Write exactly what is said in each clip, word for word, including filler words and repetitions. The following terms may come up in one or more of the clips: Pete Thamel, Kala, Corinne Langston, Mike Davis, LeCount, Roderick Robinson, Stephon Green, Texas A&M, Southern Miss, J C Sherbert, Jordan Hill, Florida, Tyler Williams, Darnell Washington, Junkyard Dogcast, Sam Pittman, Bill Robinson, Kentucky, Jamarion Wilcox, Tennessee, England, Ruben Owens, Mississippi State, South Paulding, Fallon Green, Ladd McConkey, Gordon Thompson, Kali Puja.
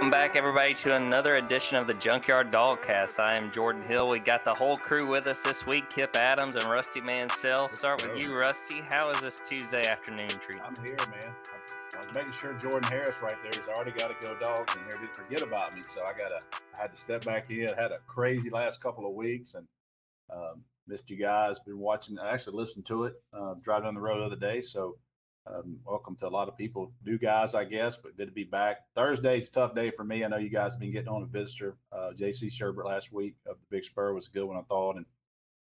Welcome back, everybody, to another edition of the Junkyard Dogcast. I am Jordan Hill. We got the whole crew with us this week, Kip Adams and Rusty Mansell. Start with you, Rusty. How is this Tuesday afternoon treating? I'm here, man. I was making sure Jordan Harris right there. He's already got to go dogs in here. Didn't forget about me, so I got to. I had to step back in. Had a crazy last couple of weeks and um, missed you guys. Been watching. I actually listened to it. Uh, driving down the road the other day, so. Um, welcome to a lot of people, new guys, I guess, but good to be back. Thursday's a tough day for me. I know you guys have been getting on a visitor. Uh, J C Sherbert last week of the Big Spur was a good one, I thought, and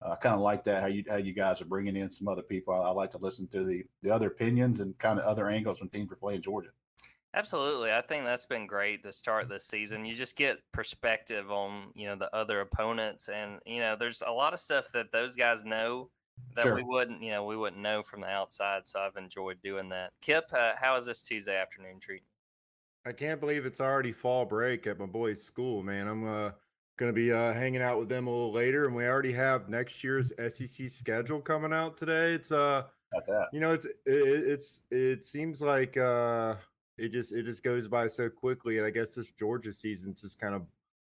I uh, kind of like that, how you how you guys are bringing in some other people. I, I like to listen to the, the other opinions and kind of other angles when teams are playing Georgia. Absolutely. I think that's been great to start this season. You just get perspective on, you know, the other opponents, and, you know, there's a lot of stuff that those guys know that sure. we wouldn't, you know, we wouldn't know from the outside. So I've enjoyed doing that. Kip, uh, how is this Tuesday afternoon treating? I can't believe it's already fall break at my boys' school, man. I'm uh, going to be uh, hanging out with them a little later, and we already have next year's S E C schedule coming out today. It's uh, you know, it's it, it's it seems like uh, it just it just goes by so quickly, and I guess this Georgia season's just kind of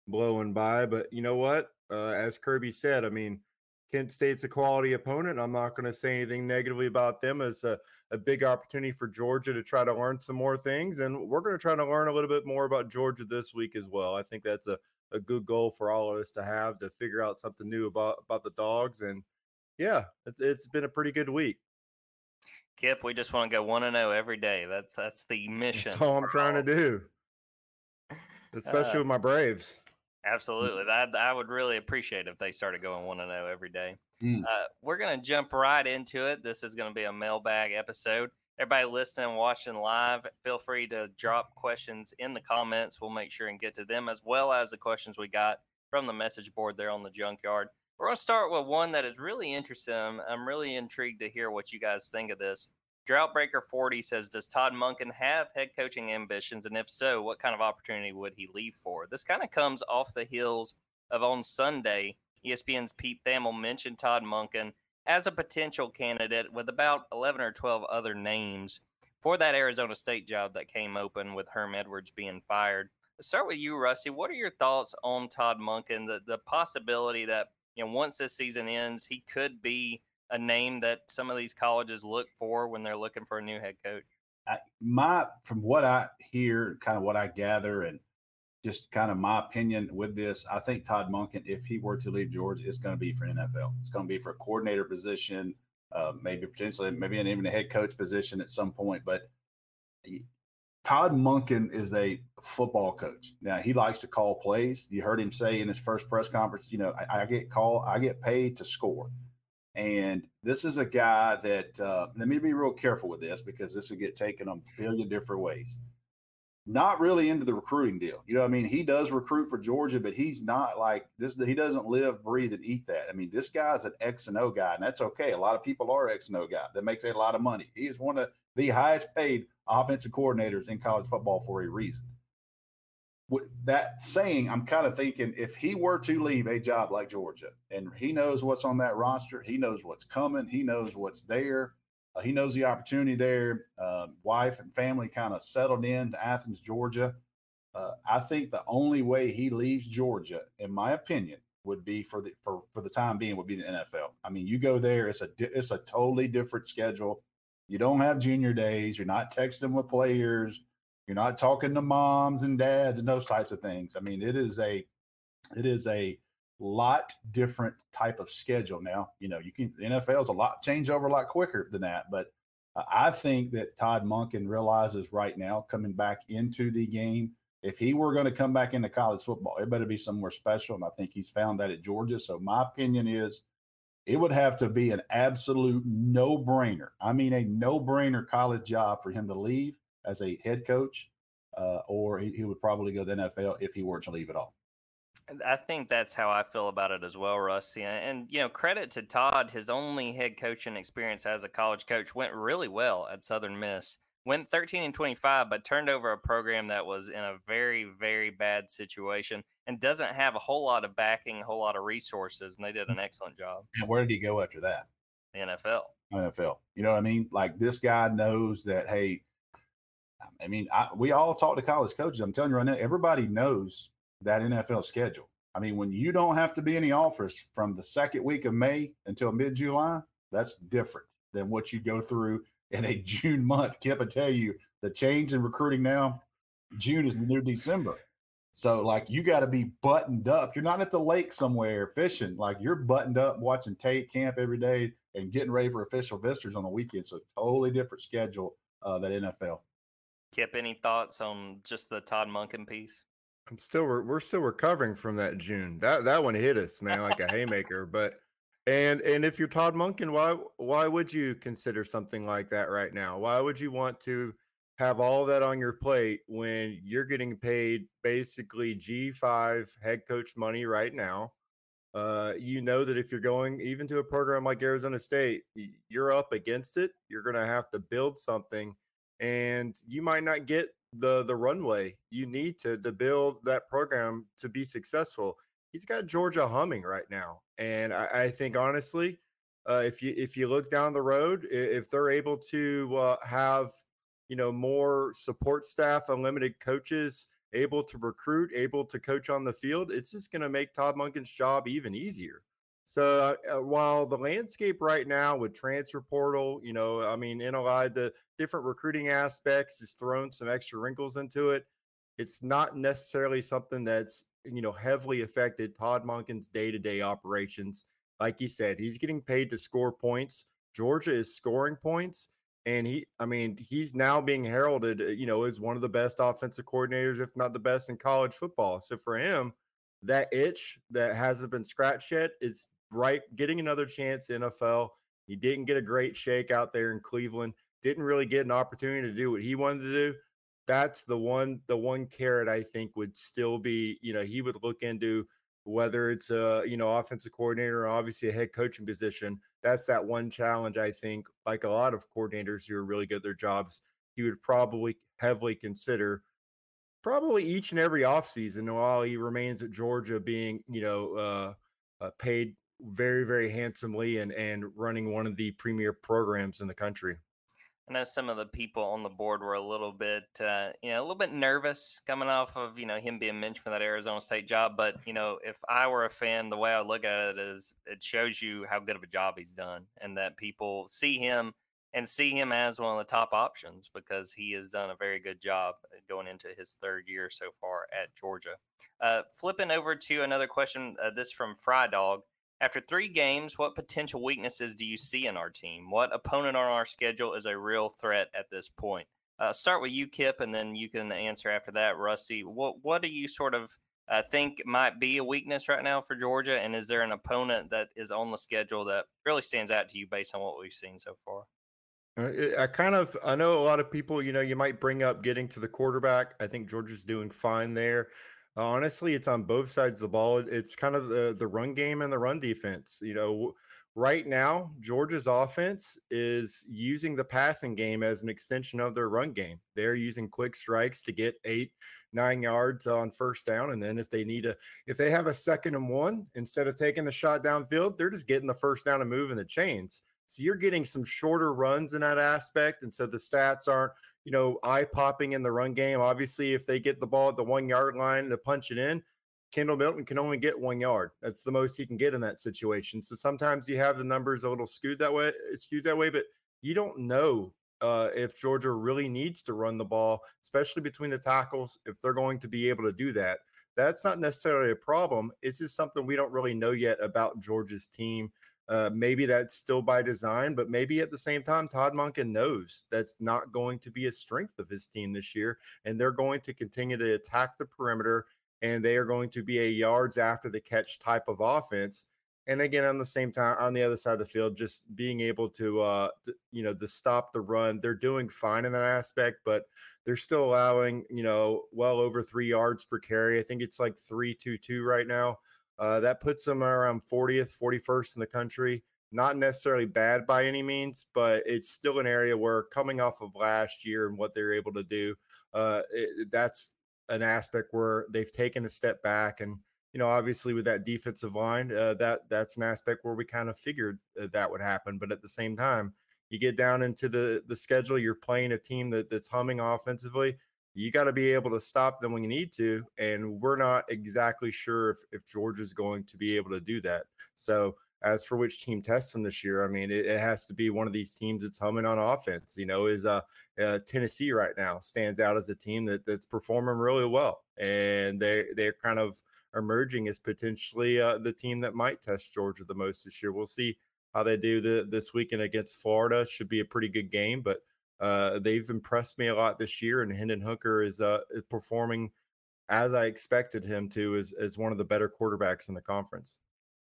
blowing by. But you know what? Uh, as Kirby said, I mean. Kent State's a quality opponent. I'm not going to say anything negatively about them. It's a, a big opportunity for Georgia to try to learn some more things, and we're going to try to learn a little bit more about Georgia this week as well. I think that's a, a good goal for all of us to have, to figure out something new about, about the dogs. And, yeah, it's it's been a pretty good week. Kip, we just want to go one and oh every day. That's, that's the mission. That's all I'm trying to do, especially uh, with my Braves. Absolutely. I, I would really appreciate if they started going one and oh every day. Mm. Uh, we're going to jump right into it. This is going to be a mailbag episode. Everybody listening, watching live, feel free to drop questions in the comments. We'll make sure and get to them, as well as the questions we got from the message board there on the Junkyard. We're going to start with one that is really interesting. I'm really intrigued to hear what you guys think of this. Droutbreaker forty says, does Todd Monken have head coaching ambitions? And if so, what kind of opportunity would he leave for? This kind of comes off the heels of on Sunday, E S P N's Pete Thamel mentioned Todd Monken as a potential candidate with about eleven or twelve other names for that Arizona State job that came open with Herm Edwards being fired. Let's start with you, Rusty. What are your thoughts on Todd Monken, the, the possibility that, you know, once this season ends, he could be a name that some of these colleges look for when they're looking for a new head coach? I, my, from what I hear, kind of what I gather, and just kind of my opinion with this, I think Todd Monken, if he were to leave Georgia, it's going to be for N F L. It's going to be for a coordinator position, uh, maybe potentially, maybe even a head coach position at some point. But he, Todd Monken is a football coach. Now, he likes to call plays. You heard him say in his first press conference, you know, I, I get called, I get paid to score. And this is a guy that, uh, let me be real careful with this, because this would get taken a billion different ways. Not really into the recruiting deal. You know what I mean? He does recruit for Georgia, but he's not like this. He doesn't live, breathe, and eat that. I mean, this guy's an X and O guy, and that's okay. A lot of people are X and O guy. That makes a lot of money. He is one of the highest paid offensive coordinators in college football for a reason. With that saying, I'm kind of thinking if he were to leave a job like Georgia, and he knows what's on that roster, he knows what's coming, he knows what's there, uh, he knows the opportunity there. Uh, wife and family kind of settled in to Athens, Georgia. Uh, I think the only way he leaves Georgia, in my opinion, would be for the for, for the time being would be the N F L. I mean, you go there, it's a it's a totally different schedule. You don't have junior days. You're not texting with players. You're not talking to moms and dads and those types of things. I mean, it is a, it is a lot different type of schedule. Now, you know, you can, the N F L is a lot change over a lot quicker than that, but uh, I think that Todd Monken realizes right now coming back into the game, if he were going to come back into college football, it better be somewhere special. And I think he's found that at Georgia. So my opinion is it would have to be an absolute no-brainer. I mean, a no-brainer college job for him to leave as a head coach, uh, or he, he would probably go to the N F L if he were to leave at all. I think that's how I feel about it as well, Rusty. And, you know, credit to Todd, his only head coaching experience as a college coach went really well at Southern Miss. Went thirteen and twenty-five, but turned over a program that was in a very, very bad situation and doesn't have a whole lot of backing, a whole lot of resources, and they did an excellent job. And where did he go after that? The N F L. N F L. You know what I mean? Like, this guy knows that, hey, I mean, I, we all talk to college coaches. I'm telling you right now, everybody knows that N F L schedule. I mean, when you don't have to be in the office from the second week of May until mid-July, that's different than what you go through in a June month. Kip, I tell you, the change in recruiting now, June is the new December. So, like, you got to be buttoned up. You're not at the lake somewhere fishing. Like, you're buttoned up watching Tate camp every day and getting ready for official visitors on the weekend. So, totally different schedule uh, than N F L. Kip, any thoughts on just the Todd Monken piece? I'm still we're, we're still recovering from that June. That that one hit us, man, like a haymaker. But and and if you're Todd Monken, why why would you consider something like that right now? Why would you want to have all that on your plate when you're getting paid basically G five head coach money right now? Uh, you know that if you're going even to a program like Arizona State, you're up against it. You're going to have to build something, and you might not get the the runway you need to to build that program to be successful. He's got Georgia humming right now, and I, I think honestly, uh, if you if you look down the road, if they're able to uh, have you know more support staff, unlimited coaches, able to recruit, able to coach on the field, it's just going to make Todd Monken's job even easier. So uh, while the landscape right now with transfer portal, you know, I mean, N L I, the different recruiting aspects is thrown some extra wrinkles into it. It's not necessarily something that's, you know, heavily affected Todd Monken's day-to-day operations. Like he said, he's getting paid to score points. Georgia is scoring points. And he, I mean, he's now being heralded, you know, as one of the best offensive coordinators, if not the best in college football. So for him, that itch that hasn't been scratched yet is right, getting another chance in N F L. He didn't get a great shake out there in Cleveland. Didn't really get an opportunity to do what he wanted to do. That's the one, the one carrot I think would still be, you know, he would look into, whether it's a, you know, offensive coordinator or obviously a head coaching position. That's that one challenge I think, like a lot of coordinators who are really good at their jobs, he would probably heavily consider probably each and every offseason while he remains at Georgia, being, you know, uh, uh, paid very, very handsomely and, and running one of the premier programs in the country. I know some of the people on the board were a little bit, uh, you know, a little bit nervous coming off of, you know, him being mentioned for that Arizona State job. But, you know, if I were a fan, the way I look at it is it shows you how good of a job he's done and that people see him and see him as one of the top options because he has done a very good job going into his third year so far at Georgia. Uh, flipping over to another question, uh, this from Fry Dog. After three games, what potential weaknesses do you see in our team? What opponent on our schedule is a real threat at this point? Uh, start with you, Kip, and then you can answer after that, Rusty. What what do you sort of uh, think might be a weakness right now for Georgia, and is there an opponent that is on the schedule that really stands out to you based on what we've seen so far? I kind of – I know a lot of people, you know, you might bring up getting to the quarterback. I think Georgia's doing fine there. Honestly, it's on both sides of the ball. It's kind of the, the run game and the run defense. You know, right now, Georgia's offense is using the passing game as an extension of their run game. They're using quick strikes to get eight, nine yards on first down. And then if they need a, if they have a second and one, instead of taking the shot downfield, they're just getting the first down and moving the chains. So you're getting some shorter runs in that aspect. And so the stats aren't, you know, eye-popping in the run game. Obviously, if they get the ball at the one-yard line to punch it in, Kendall Milton can only get one yard. That's the most he can get in that situation. So sometimes you have the numbers a little skewed that way, skewed that way, but you don't know uh, if Georgia really needs to run the ball, especially between the tackles, if they're going to be able to do that. that's not necessarily a problem. It's just something we don't really know yet about Georgia's team. Uh, maybe that's still by design, but maybe at the same time, Todd Monken knows that's not going to be a strength of his team this year, and they're going to continue to attack the perimeter, and they are going to be a yards after the catch type of offense. And again, on the same time, on the other side of the field, just being able to, uh, to, you know, to stop the run. They're doing fine in that aspect, but they're still allowing, you know, well over three yards per carry. I think it's like three two two right now. Uh, that puts them around fortieth, forty-first in the country. Not necessarily bad by any means, but it's still an area where, coming off of last year and what they're able to do, uh, it, that's an aspect where they've taken a step back. And you know, obviously with that defensive line, uh, that that's an aspect where we kind of figured uh, that would happen. But at the same time, you get down into the, the schedule, you're playing a team that, that's humming offensively. You got to be able to stop them when you need to. And we're not exactly sure if, if Georgia's going to be able to do that. So as for which team tests them this year, I mean, it, it has to be one of these teams that's humming on offense. You know, is uh, uh, Tennessee right now stands out as a team that that's performing really well. And they they're kind of emerging as potentially uh, the team that might test Georgia the most this year. We'll see how they do the, this weekend against Florida. Should be a pretty good game, but uh, they've impressed me a lot this year. And Hendon Hooker is uh, performing as I expected him to, as, as one of the better quarterbacks in the conference.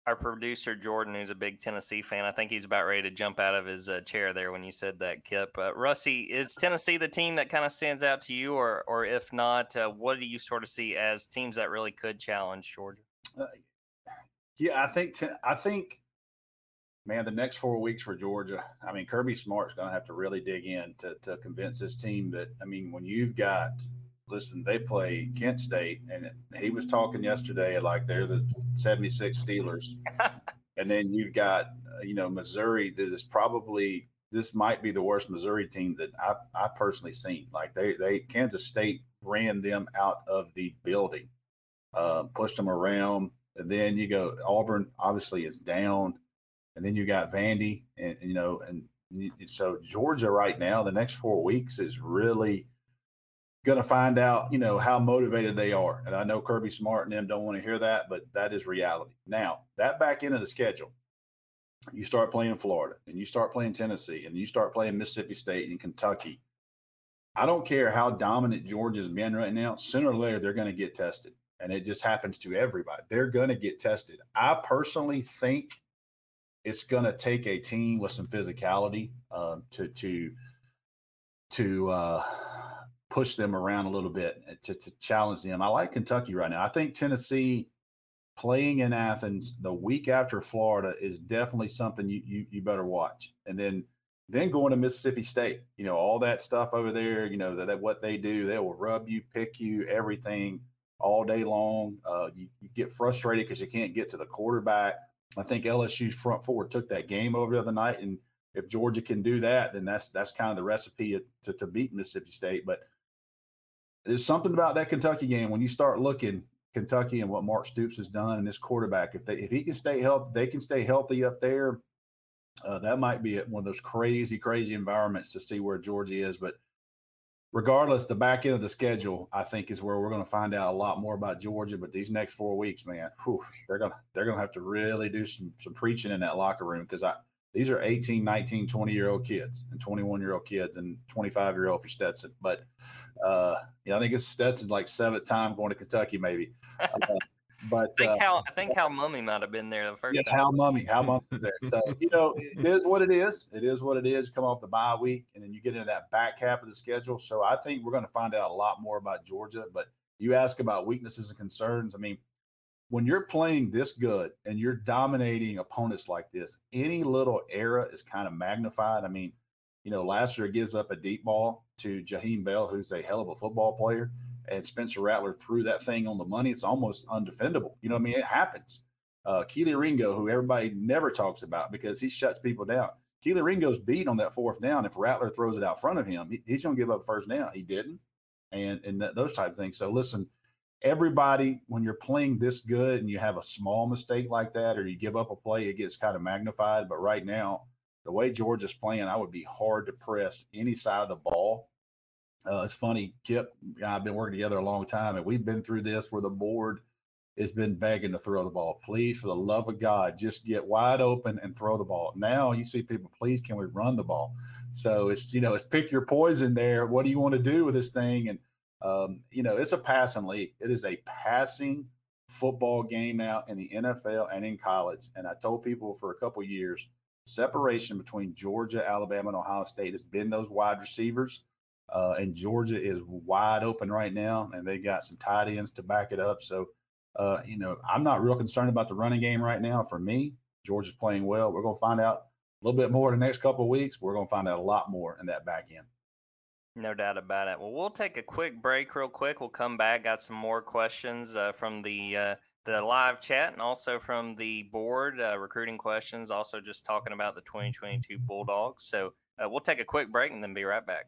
Our producer, Jordan, who's a big Tennessee fan, I think he's about ready to jump out of his uh, chair there when you said that, Kip. Uh, Russie, is Tennessee the team that kind of stands out to you? Or or if not, uh, what do you sort of see as teams that really could challenge Georgia? Uh, yeah, I think, te- I think, man, the next four weeks for Georgia, I mean, Kirby Smart's going to have to really dig in to, to convince this team that, I mean, when you've got – listen, they play Kent State, and he was talking yesterday like they're the seventy-six Steelers. And then you've got, uh, you know, Missouri. This is probably this might be the worst Missouri team that I've, I've personally seen. Like they, they Kansas State ran them out of the building, uh, pushed them around. And then you go Auburn, obviously, is down. And then you got Vandy, and you know, and you, so Georgia right now, the next four weeks is really going to find out, you know, how motivated they are. And I know Kirby Smart and them don't want to hear that, but that is reality. Now, that back end of the schedule, you start playing Florida, and you start playing Tennessee, and you start playing Mississippi State and Kentucky. I don't care how dominant Georgia's been right now. Sooner or later, they're going to get tested, and it just happens to everybody. They're going to get tested. I personally think it's going to take a team with some physicality um, to to to uh, – push them around a little bit to, to challenge them. I like Kentucky right now. I think Tennessee playing in Athens the week after Florida is definitely something you you, you better watch. And then then going to Mississippi State, you know, all that stuff over there, you know, that, that what they do, they will rub you, pick you, everything all day long. Uh, you, you get frustrated because you can't get to the quarterback. I think L S U's front four took that game over the other night, and if Georgia can do that, then that's that's kind of the recipe to, to beat Mississippi State. But there's something about that Kentucky game when you start looking Kentucky and what Mark Stoops has done and this quarterback. If they if he can stay healthy, they can stay healthy up there. Uh, that might be one of those crazy, crazy environments to see where Georgia is. But regardless, the back end of the schedule, I think, is where we're going to find out a lot more about Georgia. But these next four weeks, man, whew, they're gonna they're gonna have to really do some some preaching in that locker room, because I these are eighteen, nineteen, twenty-year-old kids and twenty-one-year-old kids and twenty-five-year-old for Stetson. But, uh, you know, I think it's Stetson's like seventh time going to Kentucky maybe. Uh, but I think, uh, how, I think how Mummy might have been there the first yeah, time. How Mummy, how Mummy was there. So, you know, it is what it is. It is what it is. Come off the bye week, and then you get into that back half of the schedule. So I think we're going to find out a lot more about Georgia. But you ask about weaknesses and concerns. I mean, when you're playing this good and you're dominating opponents like this, any little error is kind of magnified. I mean, you know, last year gives up a deep ball to Jaheim Bell, who's a hell of a football player, and Spencer Rattler threw that thing on the money. It's almost undefendable. You know what I mean? It happens. Uh, Kelee Ringo, who everybody never talks about because he shuts people down. Kelee Ringo's beat on that fourth down. If Rattler throws it out front of him, he, he's going to give up first down. He didn't, and, and th- those type of things. So, listen, everybody, when you're playing this good and you have a small mistake like that or you give up a play, it gets kind of magnified. But right now, the way Georgia's playing, I would be hard to press any side of the ball Uh, it's funny, Kip and I have been working together a long time, and we've been through this where the board has been begging to throw the ball. Please, for the love of God, just get wide open and throw the ball. Now you see people, please, can we run the ball? So it's, you know, it's pick your poison there. What do you want to do with this thing? And, um, you know, it's a passing league. It is a passing football game now in the N F L and in college. And I told people for a couple of years, separation between Georgia, Alabama, and Ohio State has been those wide receivers. Uh, and Georgia is wide open right now, and they got some tight ends to back it up. So, uh, you know, I'm not real concerned about the running game right now. For me, Georgia's playing well. We're going to find out a little bit more in the next couple of weeks. We're going to find out a lot more in that back end. No doubt about it. Well, we'll take a quick break real quick. We'll come back. Got some more questions uh, from the uh, the live chat and also from the board, uh, recruiting questions, also just talking about the twenty twenty-two Bulldogs. So uh, we'll take a quick break and then be right back.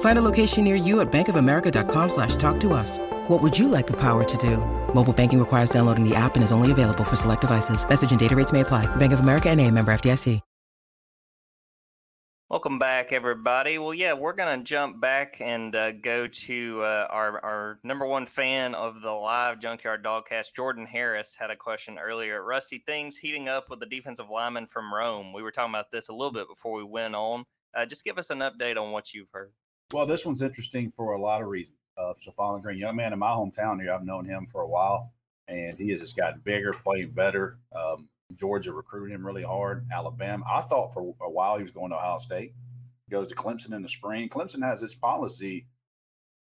Find a location near you at bankofamerica.com slash talk to us. What would you like the power to do? Mobile banking requires downloading the app and is only available for select devices. Message and data rates may apply. Bank of America N A, member F D I C. Welcome back, everybody. Well, yeah, we're going to jump back and uh, go to uh, our, our number one fan of the live Junkyard Dogcast, Jordan Harris, had a question earlier. Rusty, things heating up with the defensive lineman from Rome. We were talking about this a little bit before we went on. Uh, just give us an update on what you've heard. Well, this one's interesting for a lot of reasons. Uh, so, Fallon Green, young man in my hometown here, I've known him for a while, and he has just gotten bigger, played better. Um, Georgia recruited him really hard. Alabama, I thought for a while he was going to Ohio State. He goes to Clemson in the spring. Clemson has this policy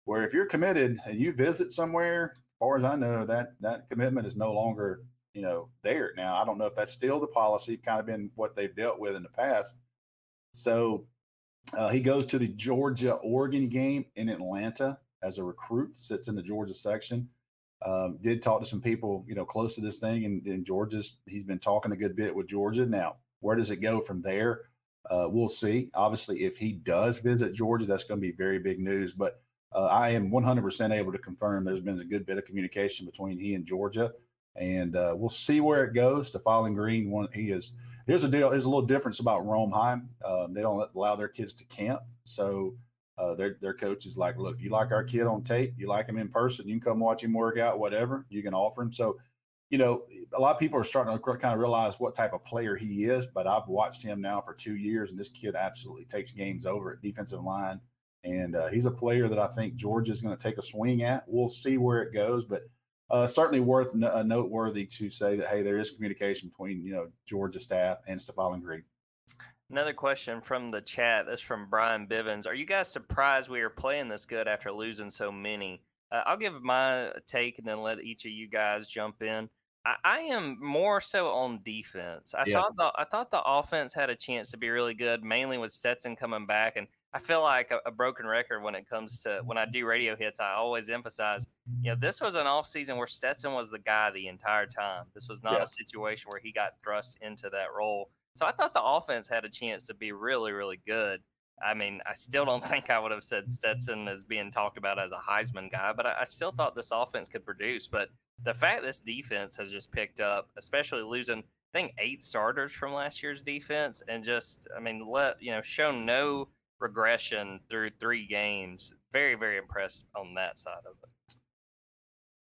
where if you're committed and you visit somewhere, as far as I know, that that commitment is no longer, you know, there. Now, I don't know if that's still the policy, kind of been what they've dealt with in the past. So uh, he goes to the Georgia-Oregon game in Atlanta as a recruit, sits in the Georgia section. Um, did talk to some people, you know, close to this thing, and, and Georgia's, he's been talking a good bit with Georgia. Now, where does it go from there? Uh, we'll see. Obviously, if he does visit Georgia, that's going to be very big news. But uh, I am one hundred percent able to confirm there's been a good bit of communication between he and Georgia, and uh, we'll see where it goes. To Fallen Green, one he is. Here's a deal. There's a little difference about Rome High. Um, they don't allow their kids to camp, so. Uh, their their coach is like, look, if you like our kid on tape, you like him in person, you can come watch him work out, whatever, you can offer him. So, you know, a lot of people are starting to kind of realize what type of player he is, but I've watched him now for two years, and this kid absolutely takes games over at defensive line, and uh, he's a player that I think Georgia is going to take a swing at. We'll see where it goes, but uh, certainly worth n- noteworthy to say that, hey, there is communication between, you know, Georgia staff and Stephon Green. Another question from the chat. That's from Brian Bivens. Are you guys surprised we are playing this good after losing so many? Uh, I'll give my take and then let each of you guys jump in. I, I am more so on defense. I yeah. thought the, I thought the offense had a chance to be really good, mainly with Stetson coming back. And I feel like a, a broken record when it comes to when I do radio hits. I always emphasize, you know, this was an offseason where Stetson was the guy the entire time. This was not yeah. a situation where he got thrust into that role. So I thought the offense had a chance to be really, really good. I mean, I still don't think I would have said Stetson as being talked about as a Heisman guy, but I, I still thought this offense could produce. But the fact this defense has just picked up, especially losing, I think, eight starters from last year's defense, and just, I mean, let you know, shown no regression through three games. Very, very impressed on that side of it.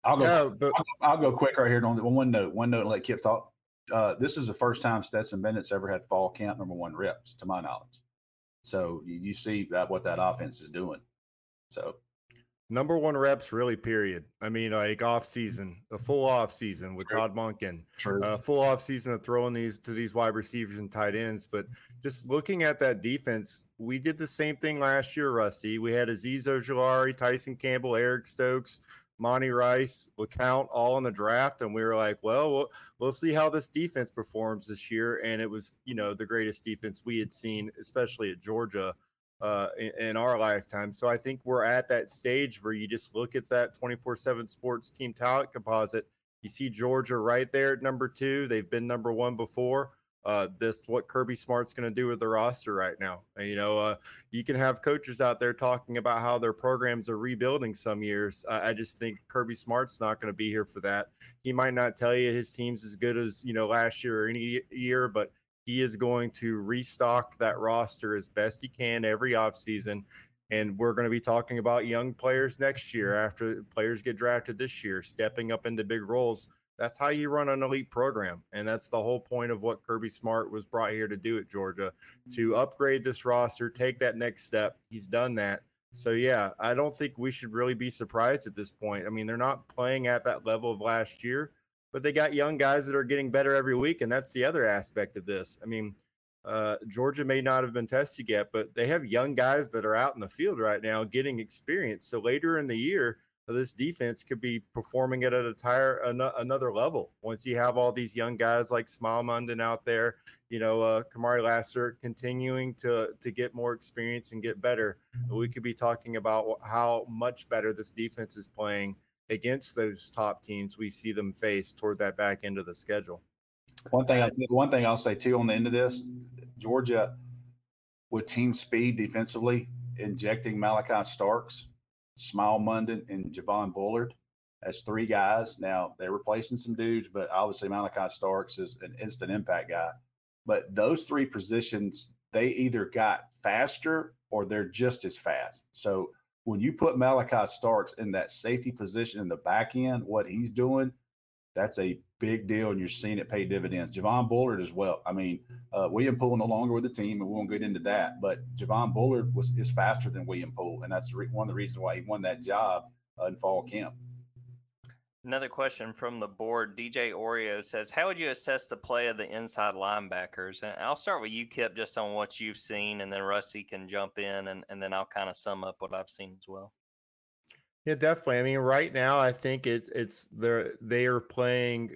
I'll go. No, but- I'll, I'll go quick right here on the one note. One note, and let Kip talk. Uh, this is the first time Stetson Bennett's ever had fall camp number one reps, to my knowledge. So you, you see that what that offense is doing. So Number one reps, really, period. I mean, like off season, a full off season with True. Todd Monken, True. Uh, full off season of throwing these to these wide receivers and tight ends. But just looking at that defense, we did the same thing last year, Rusty. We had Aziz Ojolari, Tyson Campbell, Eric Stokes, Monty Rice, LeCount, all in the draft. And we were like, well, well, we'll see how this defense performs this year. And it was, you know, the greatest defense we had seen, especially at Georgia. Uh, in, in our lifetime. So I think we're at that stage where you just look at that twenty-four seven sports team talent composite. You see Georgia right there at number two. They've been number one before. Uh, this what Kirby Smart's going to do with the roster right now. And, you know, uh, you can have coaches out there talking about how their programs are rebuilding some years. Uh, I just think Kirby Smart's not going to be here for that. He might not tell you his team's as good as, you know, last year or any year, but he is going to restock that roster as best he can every offseason. And we're going to be talking about young players next year after players get drafted this year, stepping up into big roles. That's how you run an elite program. And that's the whole point of what Kirby Smart was brought here to do at Georgia, to upgrade this roster, take that next step. He's done that. So, yeah, I don't think we should really be surprised at this point. I mean, they're not playing at that level of last year, but they got young guys that are getting better every week, and that's the other aspect of this. I mean, uh, Georgia may not have been tested yet, but they have young guys that are out in the field right now getting experience. So later in the year, this defense could be performing at an entire an- another level. Once you have all these young guys like Smile Mundan out there, you know, uh, Kamari Lassiter continuing to to get more experience and get better, we could be talking about how much better this defense is playing against those top teams we see them face toward that back end of the schedule. One thing, I think, one thing I'll say, too, on the end of this, Georgia, with team speed defensively, injecting Malachi Starks, Smile Mundan, and Javon Bullard as three guys. Now, they're replacing some dudes, but obviously Malachi Starks is an instant impact guy. But those three positions, they either got faster or they're just as fast. So when you put Malachi Starks in that safety position in the back end, what he's doing, that's a big deal, and you're seeing it pay dividends. Javon Bullard as well. I mean, uh, William Poole no longer with the team, and we won't get into that, but Javon Bullard was is faster than William Poole, and that's re- one of the reasons why he won that job uh, in fall camp. Another question from the board, D J Oreo says, how would you assess the play of the inside linebackers? And I'll start with you, Kip, just on what you've seen, and then Rusty can jump in, and, and then I'll kind of sum up what I've seen as well. Yeah, definitely. I mean, right now, I think it's it's they're they are playing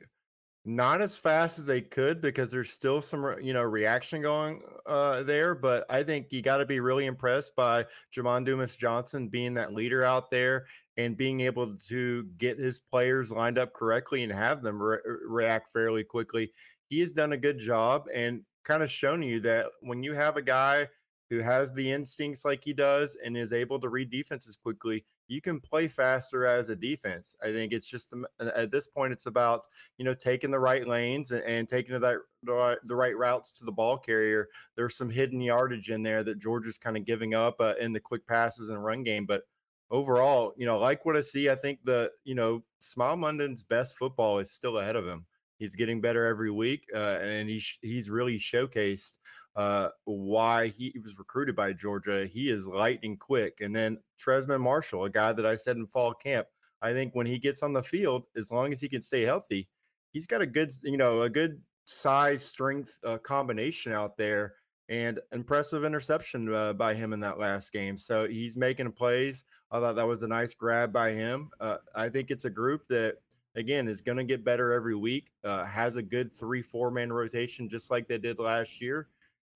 not as fast as they could because there's still some, you know, reaction going uh, there. But I think you got to be really impressed by Jamon Dumas Johnson being that leader out there and being able to get his players lined up correctly and have them re- react fairly quickly. He has done a good job and kind of shown you that when you have a guy who has the instincts like he does and is able to read defenses quickly, you can play faster as a defense. I think it's just, at this point, it's about, you know, taking the right lanes and, and taking the right, the right routes to the ball carrier. There's some hidden yardage in there that Georgia's kind of giving up uh, in the quick passes and run game. But overall, you know, like what I see, I think the, you know, Smile Mundan's best football is still ahead of him. He's getting better every week, uh, and he's he's really showcased uh, why he was recruited by Georgia. He is lightning quick. And then Tresman Marshall, a guy that I said in fall camp, I think when he gets on the field, as long as he can stay healthy, he's got a good, you know, a good size strength uh, combination out there, and impressive interception uh, by him in that last game. So he's making plays. I thought that was a nice grab by him. Uh, I think it's a group that, again, is going to get better every week, uh, has a good three, four-man rotation just like they did last year.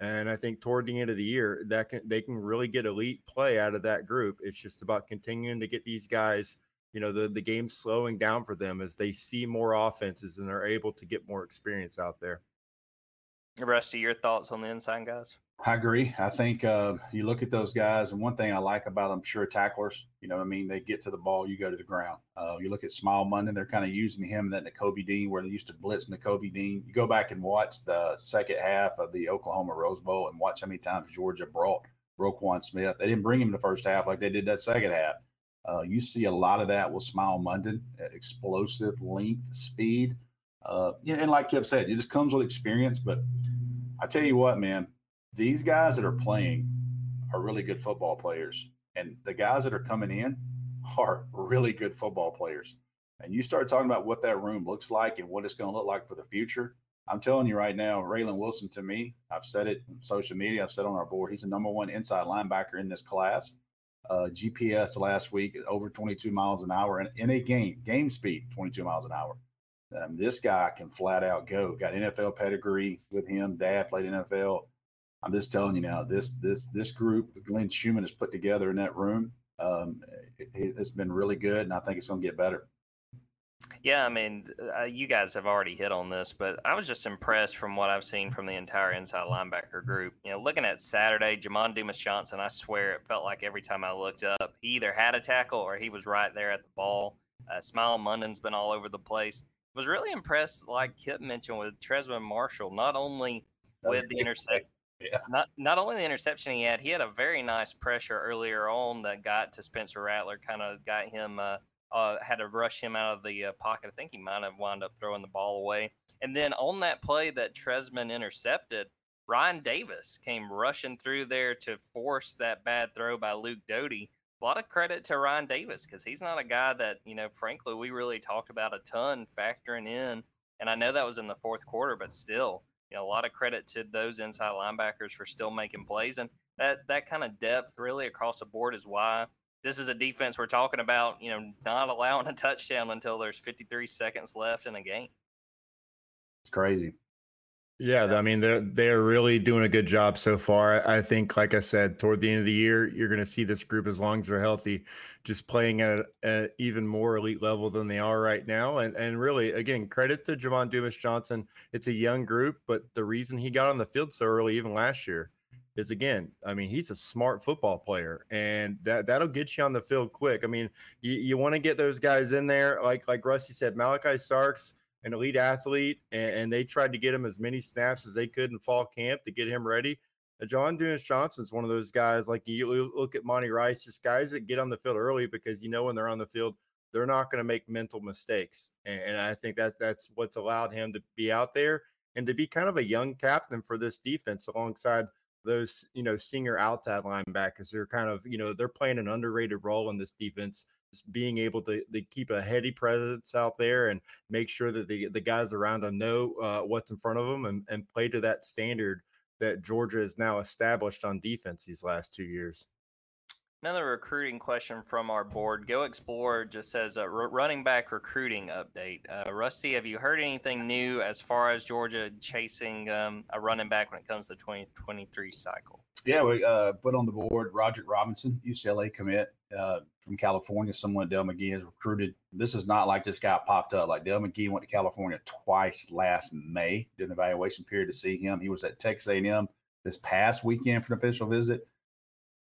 And I think toward the end of the year, that can, they can really get elite play out of that group. It's just about continuing to get these guys, you know, the, the game slowing down for them as they see more offenses and they're able to get more experience out there. Rusty, your thoughts on the inside guys? I agree. I think uh, you look at those guys, and one thing I like about them, sure, tacklers, you know what I mean? They get to the ball, you go to the ground. Uh, you look at Smile Mundan, they're kind of using him, that N'Kobe Dean, where they used to blitz N'Kobe Dean. You go back and watch the second half of the Oklahoma Rose Bowl and watch how many times Georgia brought Roquan Smith. They didn't bring him the first half like they did that second half. Uh, you see a lot of that with Smile Mundan, explosive, length, speed. Uh, yeah, and like Kip said, it just comes with experience. But I tell you what, man, these guys that are playing are really good football players. And the guys that are coming in, are really good football players. And you start talking about what that room looks like and what it's going to look like for the future. I'm telling you right now, Raylan Wilson, to me, I've said it on social media, I've said on our board, he's the number one inside linebacker in this class. Uh, G P S last week, over twenty-two miles an hour. And in a game, game speed, twenty-two miles an hour. Um, this guy can flat out go. Got N F L pedigree with him. Dad played N F L. I'm just telling you now, this this this group Glenn Schumann has put together in that room, um, it, it's been really good, and I think it's going to get better. Yeah, I mean, uh, you guys have already hit on this, but I was just impressed from what I've seen from the entire inside linebacker group. You know, looking at Saturday, Jamon Dumas Johnson, I swear it felt like every time I looked up, he either had a tackle or he was right there at the ball. Uh, Smile Mundan's been all over the place. Was really impressed, like Kip mentioned, with Tresman Marshall, not only with the intercept, yeah. not not only the interception he had, he had a very nice pressure earlier on that got to Spencer Rattler, kind of got him, uh, uh, had to rush him out of the uh, pocket. I think he might have wound up throwing the ball away. And then on that play that Tresman intercepted, Ryan Davis came rushing through there to force that bad throw by Luke Doty. A lot of credit to Ryan Davis because he's not a guy that, you know, frankly, we really talked about a ton factoring in. And I know that was in the fourth quarter, but still, you know, a lot of credit to those inside linebackers for still making plays. And that, that kind of depth really across the board is why this is a defense we're talking about, you know, not allowing a touchdown until there's fifty-three seconds left in a game. It's crazy. Yeah, I mean, they're, they're really doing a good job so far. I think, like I said, toward the end of the year, you're going to see this group, as long as they're healthy, just playing at an even more elite level than they are right now. And and really, again, credit to Jamon Dumas Johnson. It's a young group, but the reason he got on the field so early, even last year, is, again, I mean, he's a smart football player, and that, that'll get you on the field quick. I mean, you, you want to get those guys in there. Like, like Rusty said, Malachi Starks, an elite athlete, and, and they tried to get him as many snaps as they could in fall camp to get him ready. Uh, John Dumas Johnson's one of those guys, like you look at Monty Rice, just guys that get on the field early because you know when they're on the field, they're not going to make mental mistakes. And, and I think that that's what's allowed him to be out there and to be kind of a young captain for this defense alongside those, you know, senior outside linebackers. They're kind of, you know, they're playing an underrated role in this defense, being able to, to keep a heady presence out there and make sure that the, the guys around them know uh, what's in front of them and, and play to that standard that Georgia has now established on defense these last two years. Another recruiting question from our board. Go Explore just says a uh, r- running back recruiting update. Uh, Rusty, have you heard anything new as far as Georgia chasing um, a running back when it comes to the twenty twenty-three cycle? Yeah, we uh, put on the board Roderick Robinson, U C L A commit uh, from California. Someone Del McGee has recruited. This is not like this guy popped up. Like Del McGee went to California twice last May during the evaluation period to see him. He was at Texas A and M this past weekend for an official visit.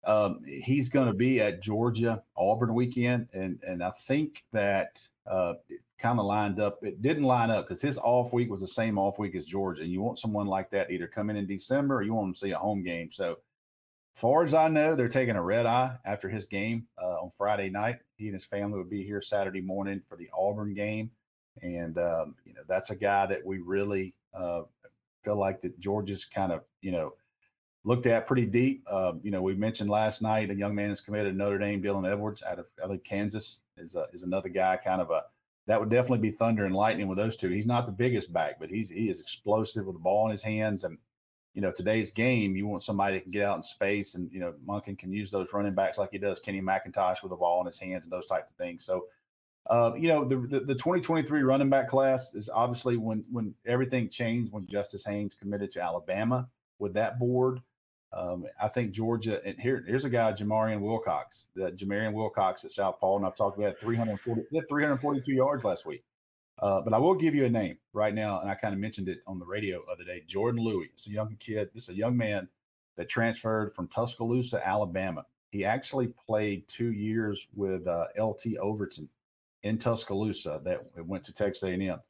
Um, he's going to be at Georgia Auburn weekend, and and I think that uh, it kind of lined up. It didn't line up because his off week was the same off week as Georgia. And you want someone like that to either come in in December or you want them to see a home game. So far as I know, they're taking a red eye after his game uh, on Friday night. He and his family would be here Saturday morning for the Auburn game, and um, you know that's a guy that we really uh, feel like that Georgia's kind of you know. looked at pretty deep. Uh, you know, we mentioned last night a young man is committed to Notre Dame, Dylan Edwards, out of, out of Kansas, is a, is another guy. Kind of a that would definitely be thunder and lightning with those two. He's not the biggest back, but he's he is explosive with the ball in his hands. And you know, today's game, you want somebody that can get out in space, and you know, Monken can use those running backs like he does Kenny McIntosh with the ball in his hands and those types of things. So, uh, you know, the, the the twenty twenty-three running back class is obviously when when everything changed when Justice Haynes committed to Alabama with that board. Um, I think Georgia, and here, here's a guy, Jamarion Wilcox, the Jamarion Wilcox at South Paul, and I've talked about three forty, three forty-two yards last week. Uh, but I will give you a name right now, and I kind of mentioned it on the radio the other day, Jordan Louis. It's a young kid. This is a young man that transferred from Tuscaloosa, Alabama. He actually played two years with uh, L T Overton in Tuscaloosa that went to Texas A and M.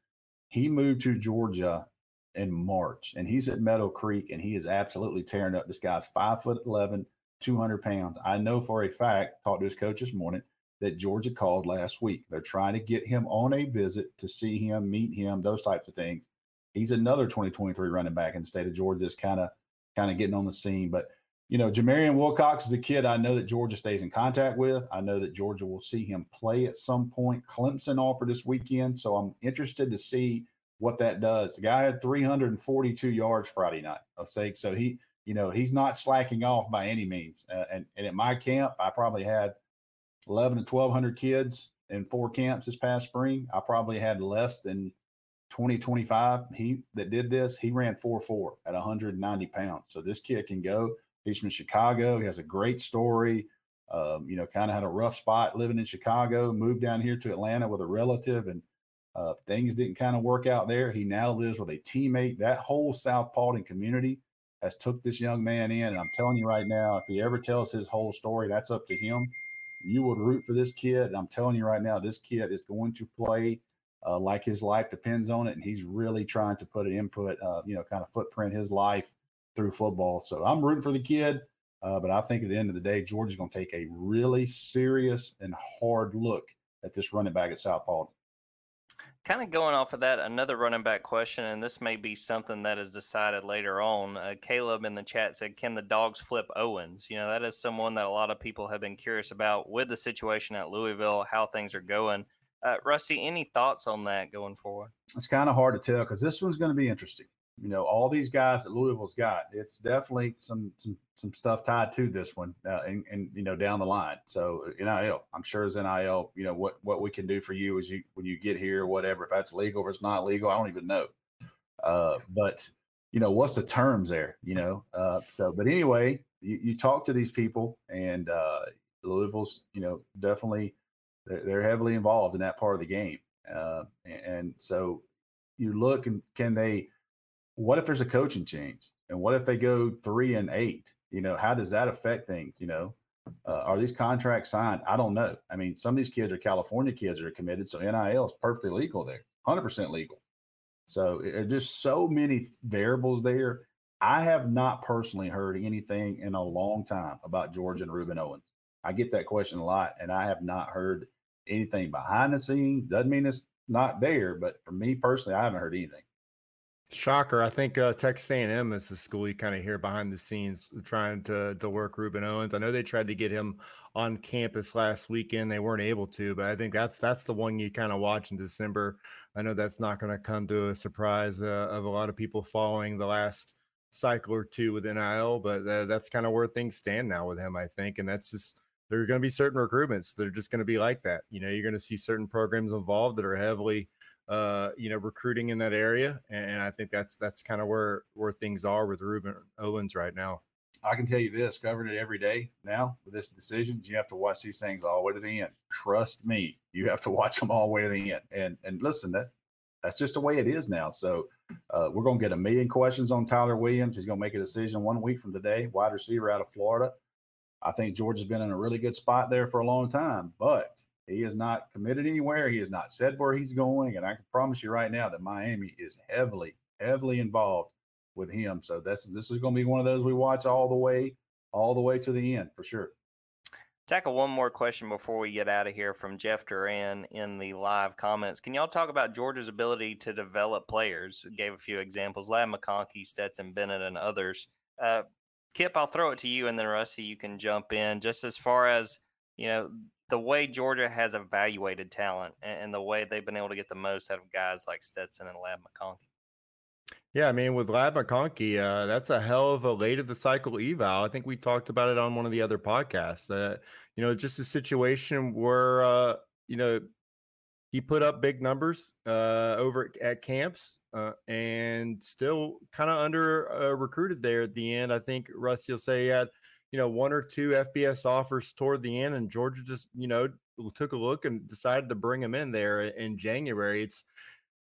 He moved to Georgia in March, and he's at Meadow Creek, and he is absolutely tearing up. This guy's five foot eleven, two hundred pounds. I know for a fact, talked to his coach this morning, that Georgia called last week. They're trying to get him on a visit to see him, meet him, those types of things. He's another twenty twenty-three running back in the state of Georgia that's kind of kind of getting on the scene. But you know, Jamarion Wilcox is a kid I know that Georgia stays in contact with. I know that Georgia will see him play at some point. Clemson offered this weekend, so I'm interested to see what that does. The guy had three hundred forty-two yards Friday night. I'll say, so he, you know, he's not slacking off by any means. Uh, and, and at my camp, I probably had eleven to twelve hundred kids in four camps this past spring. I probably had less than twenty, twenty-five he that did this. He ran four four at one hundred ninety pounds. So this kid can go. He's from Chicago. He has a great story. Um, you know, kind of had a rough spot living in Chicago, moved down here to Atlanta with a relative, and uh, things didn't kind of work out there. He now lives with a teammate. That whole South Paulding community has took this young man in. And I'm telling you right now, if he ever tells his whole story, that's up to him. You would root for this kid. And I'm telling you right now, this kid is going to play uh, like his life depends on it. And he's really trying to put an input, uh, you know, kind of footprint his life through football. So I'm rooting for the kid. Uh, but I think at the end of the day, Georgia's going to take a really serious and hard look at this running back at South Paulding. Kind of going off of that, another running back question, and this may be something that is decided later on. Uh, Caleb in the chat said, can the Dogs flip Owens? You know, that is someone that a lot of people have been curious about with the situation at Louisville, how things are going. Uh, Rusty, any thoughts on that going forward? It's kind of hard to tell because this one's going to be interesting. You know, all these guys that Louisville's got, it's definitely some some some stuff tied to this one uh, and, and, you know, down the line. So N I L, I'm sure as N I L, you know, what, what we can do for you is you when you get here, whatever, if that's legal or it's not legal, I don't even know. Uh, but, you know, what's the terms there, you know? Uh, so, but anyway, you, you talk to these people and uh, Louisville's, you know, definitely they're, they're heavily involved in that part of the game. Uh, and, and so you look and can they, what if there's a coaching change and what if they go three and eight, you know, how does that affect things? You know, uh, are these contracts signed? I don't know. I mean, some of these kids are California kids that are committed. So N I L is perfectly legal there, one hundred percent legal. So it, it, there's so many variables there. I have not personally heard anything in a long time about Georgia and Ruben Owens. I get that question a lot and I have not heard anything behind the scenes. Doesn't mean it's not there, but for me personally, I haven't heard anything. Shocker. I think uh, Texas A and M is the school you kind of hear behind the scenes trying to to work Ruben Owens. I know they tried to get him on campus last weekend. They weren't able to, but I think that's that's the one you kind of watch in December. I know that's not going to come to a surprise uh, of a lot of people following the last cycle or two with N I L, but uh, that's kind of where things stand now with him, I think. And that's just, there are going to be certain recruitments that are just going to be like that. You know, you're going to see certain programs involved that are heavily Uh, you know, recruiting in that area, and I think that's that's kind of where where things are with Ruben Owens right now. I can tell you this, covering it every day now with this decision, you have to watch these things all the way to the end. Trust me, you have to watch them all the way to the end. And and listen, that's that's just the way it is now. So uh, we're gonna get a million questions on Tyler Williams. He's gonna make a decision one week from today. Wide receiver out of Florida. I think Georgia's been in a really good spot there for a long time, but he is not committed anywhere. He has not said where he's going. And I can promise you right now that Miami is heavily, heavily involved with him. So this, this is going to be one of those we watch all the way, all the way to the end for sure. Tackle one more question before we get out of here from Jeff Duran in the live comments. Can y'all talk about Georgia's ability to develop players? Gave a few examples, Ladd McConkey, Stetson Bennett, and others. Uh, Kip, I'll throw it to you, and then Rusty, you can jump in. Just as far as, you know, the way Georgia has evaluated talent and the way they've been able to get the most out of guys like Stetson and Ladd McConkey. Yeah, I mean, with Ladd McConkey, uh, that's a hell of a late of the cycle eval. I think we talked about it on one of the other podcasts. Uh, you know, just a situation where, uh, you know, he put up big numbers uh, over at camps uh, and still kind of under uh, recruited there at the end. I think Rusty will say he had, you know, one or two F B S offers toward the end, and Georgia just, you know, took a look and decided to bring him in there in January. It's,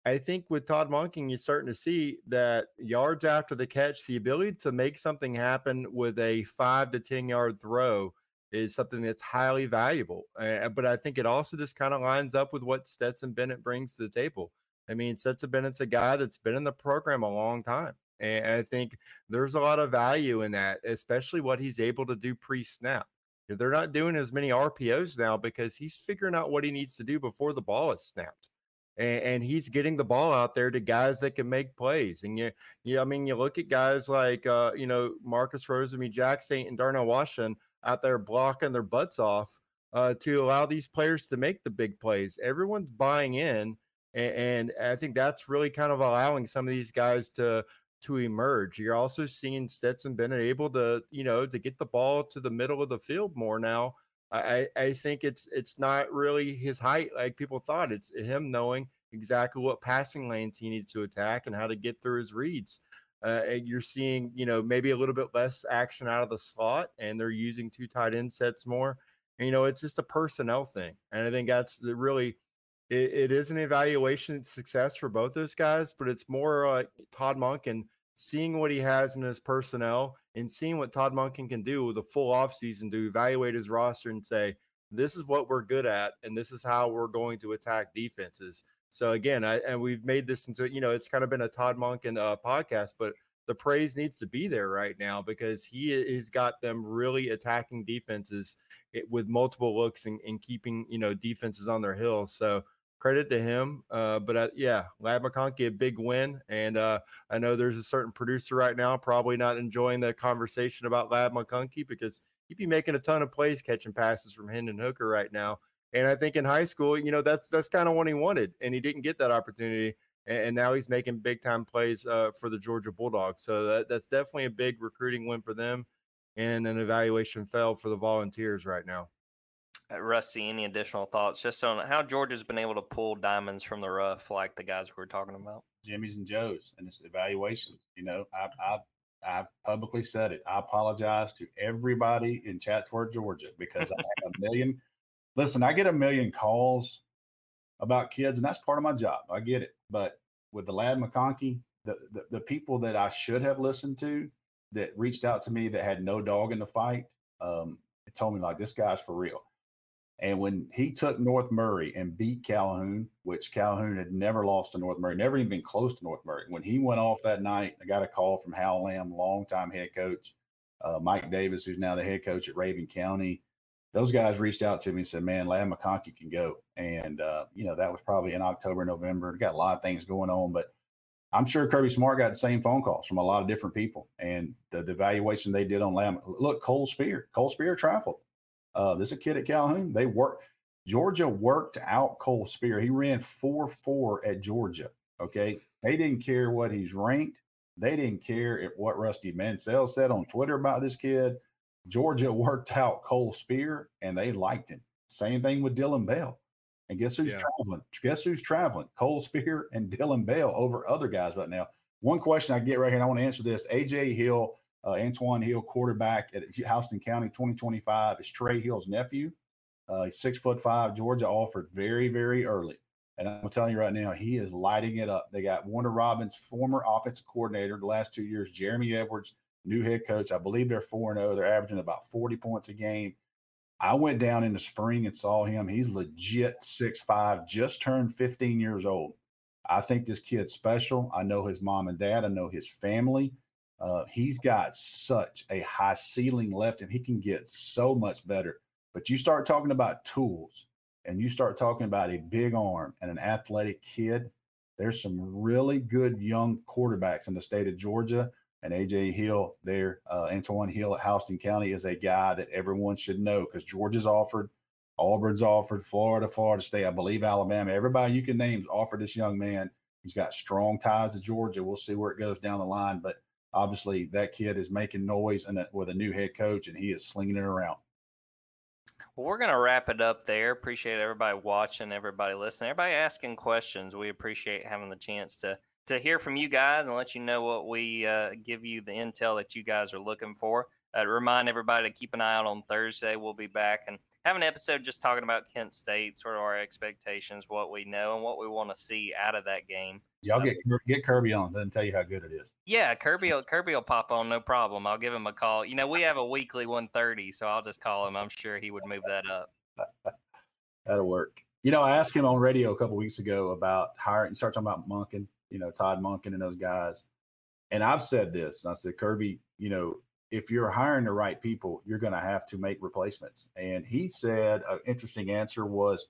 I think with Todd Monken, you're starting to see that yards after the catch, the ability to make something happen with a five to ten yard throw is something that's highly valuable. Uh, but I think it also just kind of lines up with what Stetson Bennett brings to the table. I mean, Stetson Bennett's a guy that's been in the program a long time. And I think there's a lot of value in that, especially what he's able to do pre-snap. They're not doing as many R P Os now because he's figuring out what he needs to do before the ball is snapped. and, and he's getting the ball out there to guys that can make plays. And you, you, I mean, you look at guys like, uh, you know, Marcus Rosemy, Jack Saint, and Darnell Washington out there blocking their butts off uh, to allow these players to make the big plays. Everyone's buying in, and, and I think that's really kind of allowing some of these guys to to emerge. You're also seeing Stetson Bennett able to, you know, to get the ball to the middle of the field more now. I, I think it's it's not really his height like people thought. It's him knowing exactly what passing lanes he needs to attack and how to get through his reads. Uh, and you're seeing, you know, maybe a little bit less action out of the slot, and they're using two tight end sets more. And, you know, it's just a personnel thing. And I think that's really it, it is an evaluation success for both those guys, but it's more like Todd Monken seeing what he has in his personnel and seeing what Todd Monken can do with a full offseason to evaluate his roster and say, this is what we're good at, and this is how we're going to attack defenses. So, again, I, and we've made this into, you know, it's kind of been a Todd Monken uh, podcast, but the praise needs to be there right now because he has got them really attacking defenses with multiple looks and, and keeping, you know, defenses on their heels. So, credit to him, uh, but uh, yeah, Ladd McConkey, a big win, and uh, I know there's a certain producer right now probably not enjoying the conversation about Ladd McConkey because he'd be making a ton of plays catching passes from Hendon Hooker right now, and I think in high school, you know, that's that's kind of what he wanted, and he didn't get that opportunity, and, and now he's making big-time plays uh, for the Georgia Bulldogs, so that, that's definitely a big recruiting win for them, and an evaluation fail for the Volunteers right now. Rusty, any additional thoughts just on how Georgia's been able to pull diamonds from the rough, like the guys we were talking about? Jimmy's and Joe's, and it's evaluations. You know, I, I, I've publicly said it. I apologize to everybody in Chatsworth, Georgia, because I have a million. Listen, I get a million calls about kids, and that's part of my job. I get it. But with the Ladd McConkey, the, the, the people that I should have listened to that reached out to me that had no dog in the fight, um, told me, like, this guy's for real. And when he took North Murray and beat Calhoun, which Calhoun had never lost to North Murray, never even been close to North Murray. When he went off that night, I got a call from Hal Lamb, longtime head coach, uh, Mike Davis, who's now the head coach at Raven County. Those guys reached out to me and said, man, Ladd McConkey can go. And, uh, you know, that was probably in October, November. Got a lot of things going on, but I'm sure Kirby Smart got the same phone calls from a lot of different people. And the, the evaluation they did on Lamb, look, Cole Spear, Cole Spear trifled. Uh, this is a kid at Calhoun. They work. Georgia worked out Cole Spear. He ran four four at Georgia. Okay. They didn't care what he's ranked. They didn't care if what Rusty Mansell said on Twitter about this kid. Georgia worked out Cole Spear and they liked him. Same thing with Dylan Bell. And guess who's yeah. traveling? Guess who's traveling? Cole Spear and Dylan Bell over other guys right now. One question I get right here, and I want to answer this. A J Hill. Uh, Antoine Hill, quarterback at Houston County, twenty twenty-five, is Trey Hill's nephew. Uh, he's six foot five. Georgia offered very, very early. And I'm telling you right now, he is lighting it up. They got Warner Robbins, former offensive coordinator the last two years, Jeremy Edwards, new head coach. I believe they're four and oh. They're averaging about forty points a game. I went down in the spring and saw him. He's legit six five, just turned fifteen years old. I think this kid's special. I know his mom and dad. I know his family. Uh, he's got such a high ceiling left, and he can get so much better. But you start talking about tools, and you start talking about a big arm and an athletic kid, there's some really good young quarterbacks in the state of Georgia, and A J Hill there, uh, Antoine Hill at Houston County is a guy that everyone should know because Georgia's offered, Auburn's offered, Florida, Florida State, I believe Alabama, everybody you can name offered this young man. He's got strong ties to Georgia. We'll see where it goes down the line, but obviously, that kid is making noise and with a new head coach, and he is slinging it around. Well, we're going to wrap it up there. Appreciate everybody watching, everybody listening, everybody asking questions. We appreciate having the chance to to hear from you guys and let you know what we uh, give you the intel that you guys are looking for. Uh, remind everybody to keep an eye out on Thursday. We'll be back and have an episode just talking about Kent State, sort of our expectations, what we know, and what we want to see out of that game. Y'all get get Kirby on, then tell you how good it is. Yeah, Kirby, Kirby will pop on, no problem. I'll give him a call. You know, we have a weekly one thirty, so I'll just call him. I'm sure he would move that up. That'll work. You know, I asked him on radio a couple weeks ago about hiring. You start talking about Monken, you know, Todd Monken and those guys. And I've said this, and I said, Kirby, you know, if you're hiring the right people, you're going to have to make replacements. And he said an interesting answer was,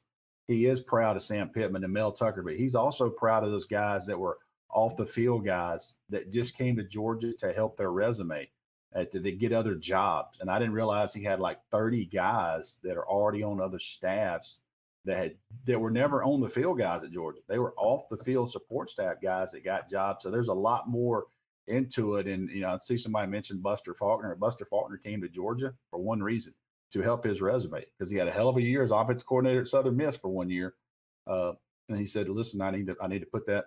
he is proud of Sam Pittman and Mel Tucker, but he's also proud of those guys that were off the field guys that just came to Georgia to help their resume, uh, to, to get other jobs. And I didn't realize he had like thirty guys that are already on other staffs that had, that were never on the field guys at Georgia. They were off the field support staff guys that got jobs. So there's a lot more into it. And, you know, I see somebody mentioned Buster Faulkner. Buster Faulkner came to Georgia for one reason, to help his resume, because he had a hell of a year as offense coordinator at Southern Miss for one year. Uh, and he said, listen, I need to, I need to put that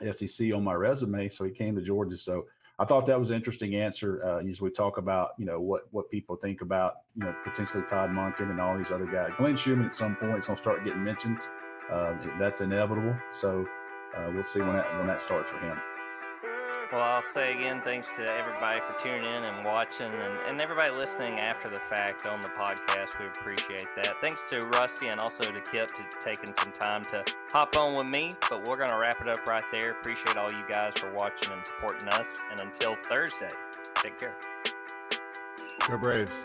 S E C on my resume. So he came to Georgia. So I thought that was an interesting answer. Uh, usually we talk about, you know, what, what people think about, you know, potentially Todd Monken and all these other guys. Glenn Schumann at some point is going to start getting mentions. Uh, that's inevitable. So uh, we'll see when that, when that starts for him. Well, I'll say again, thanks to everybody for tuning in and watching, and, and everybody listening after the fact on the podcast. We appreciate that. Thanks to Rusty and also to Kip for taking some time to hop on with me, but we're going to wrap it up right there. Appreciate all you guys for watching and supporting us, and until Thursday, take care. Go Braves.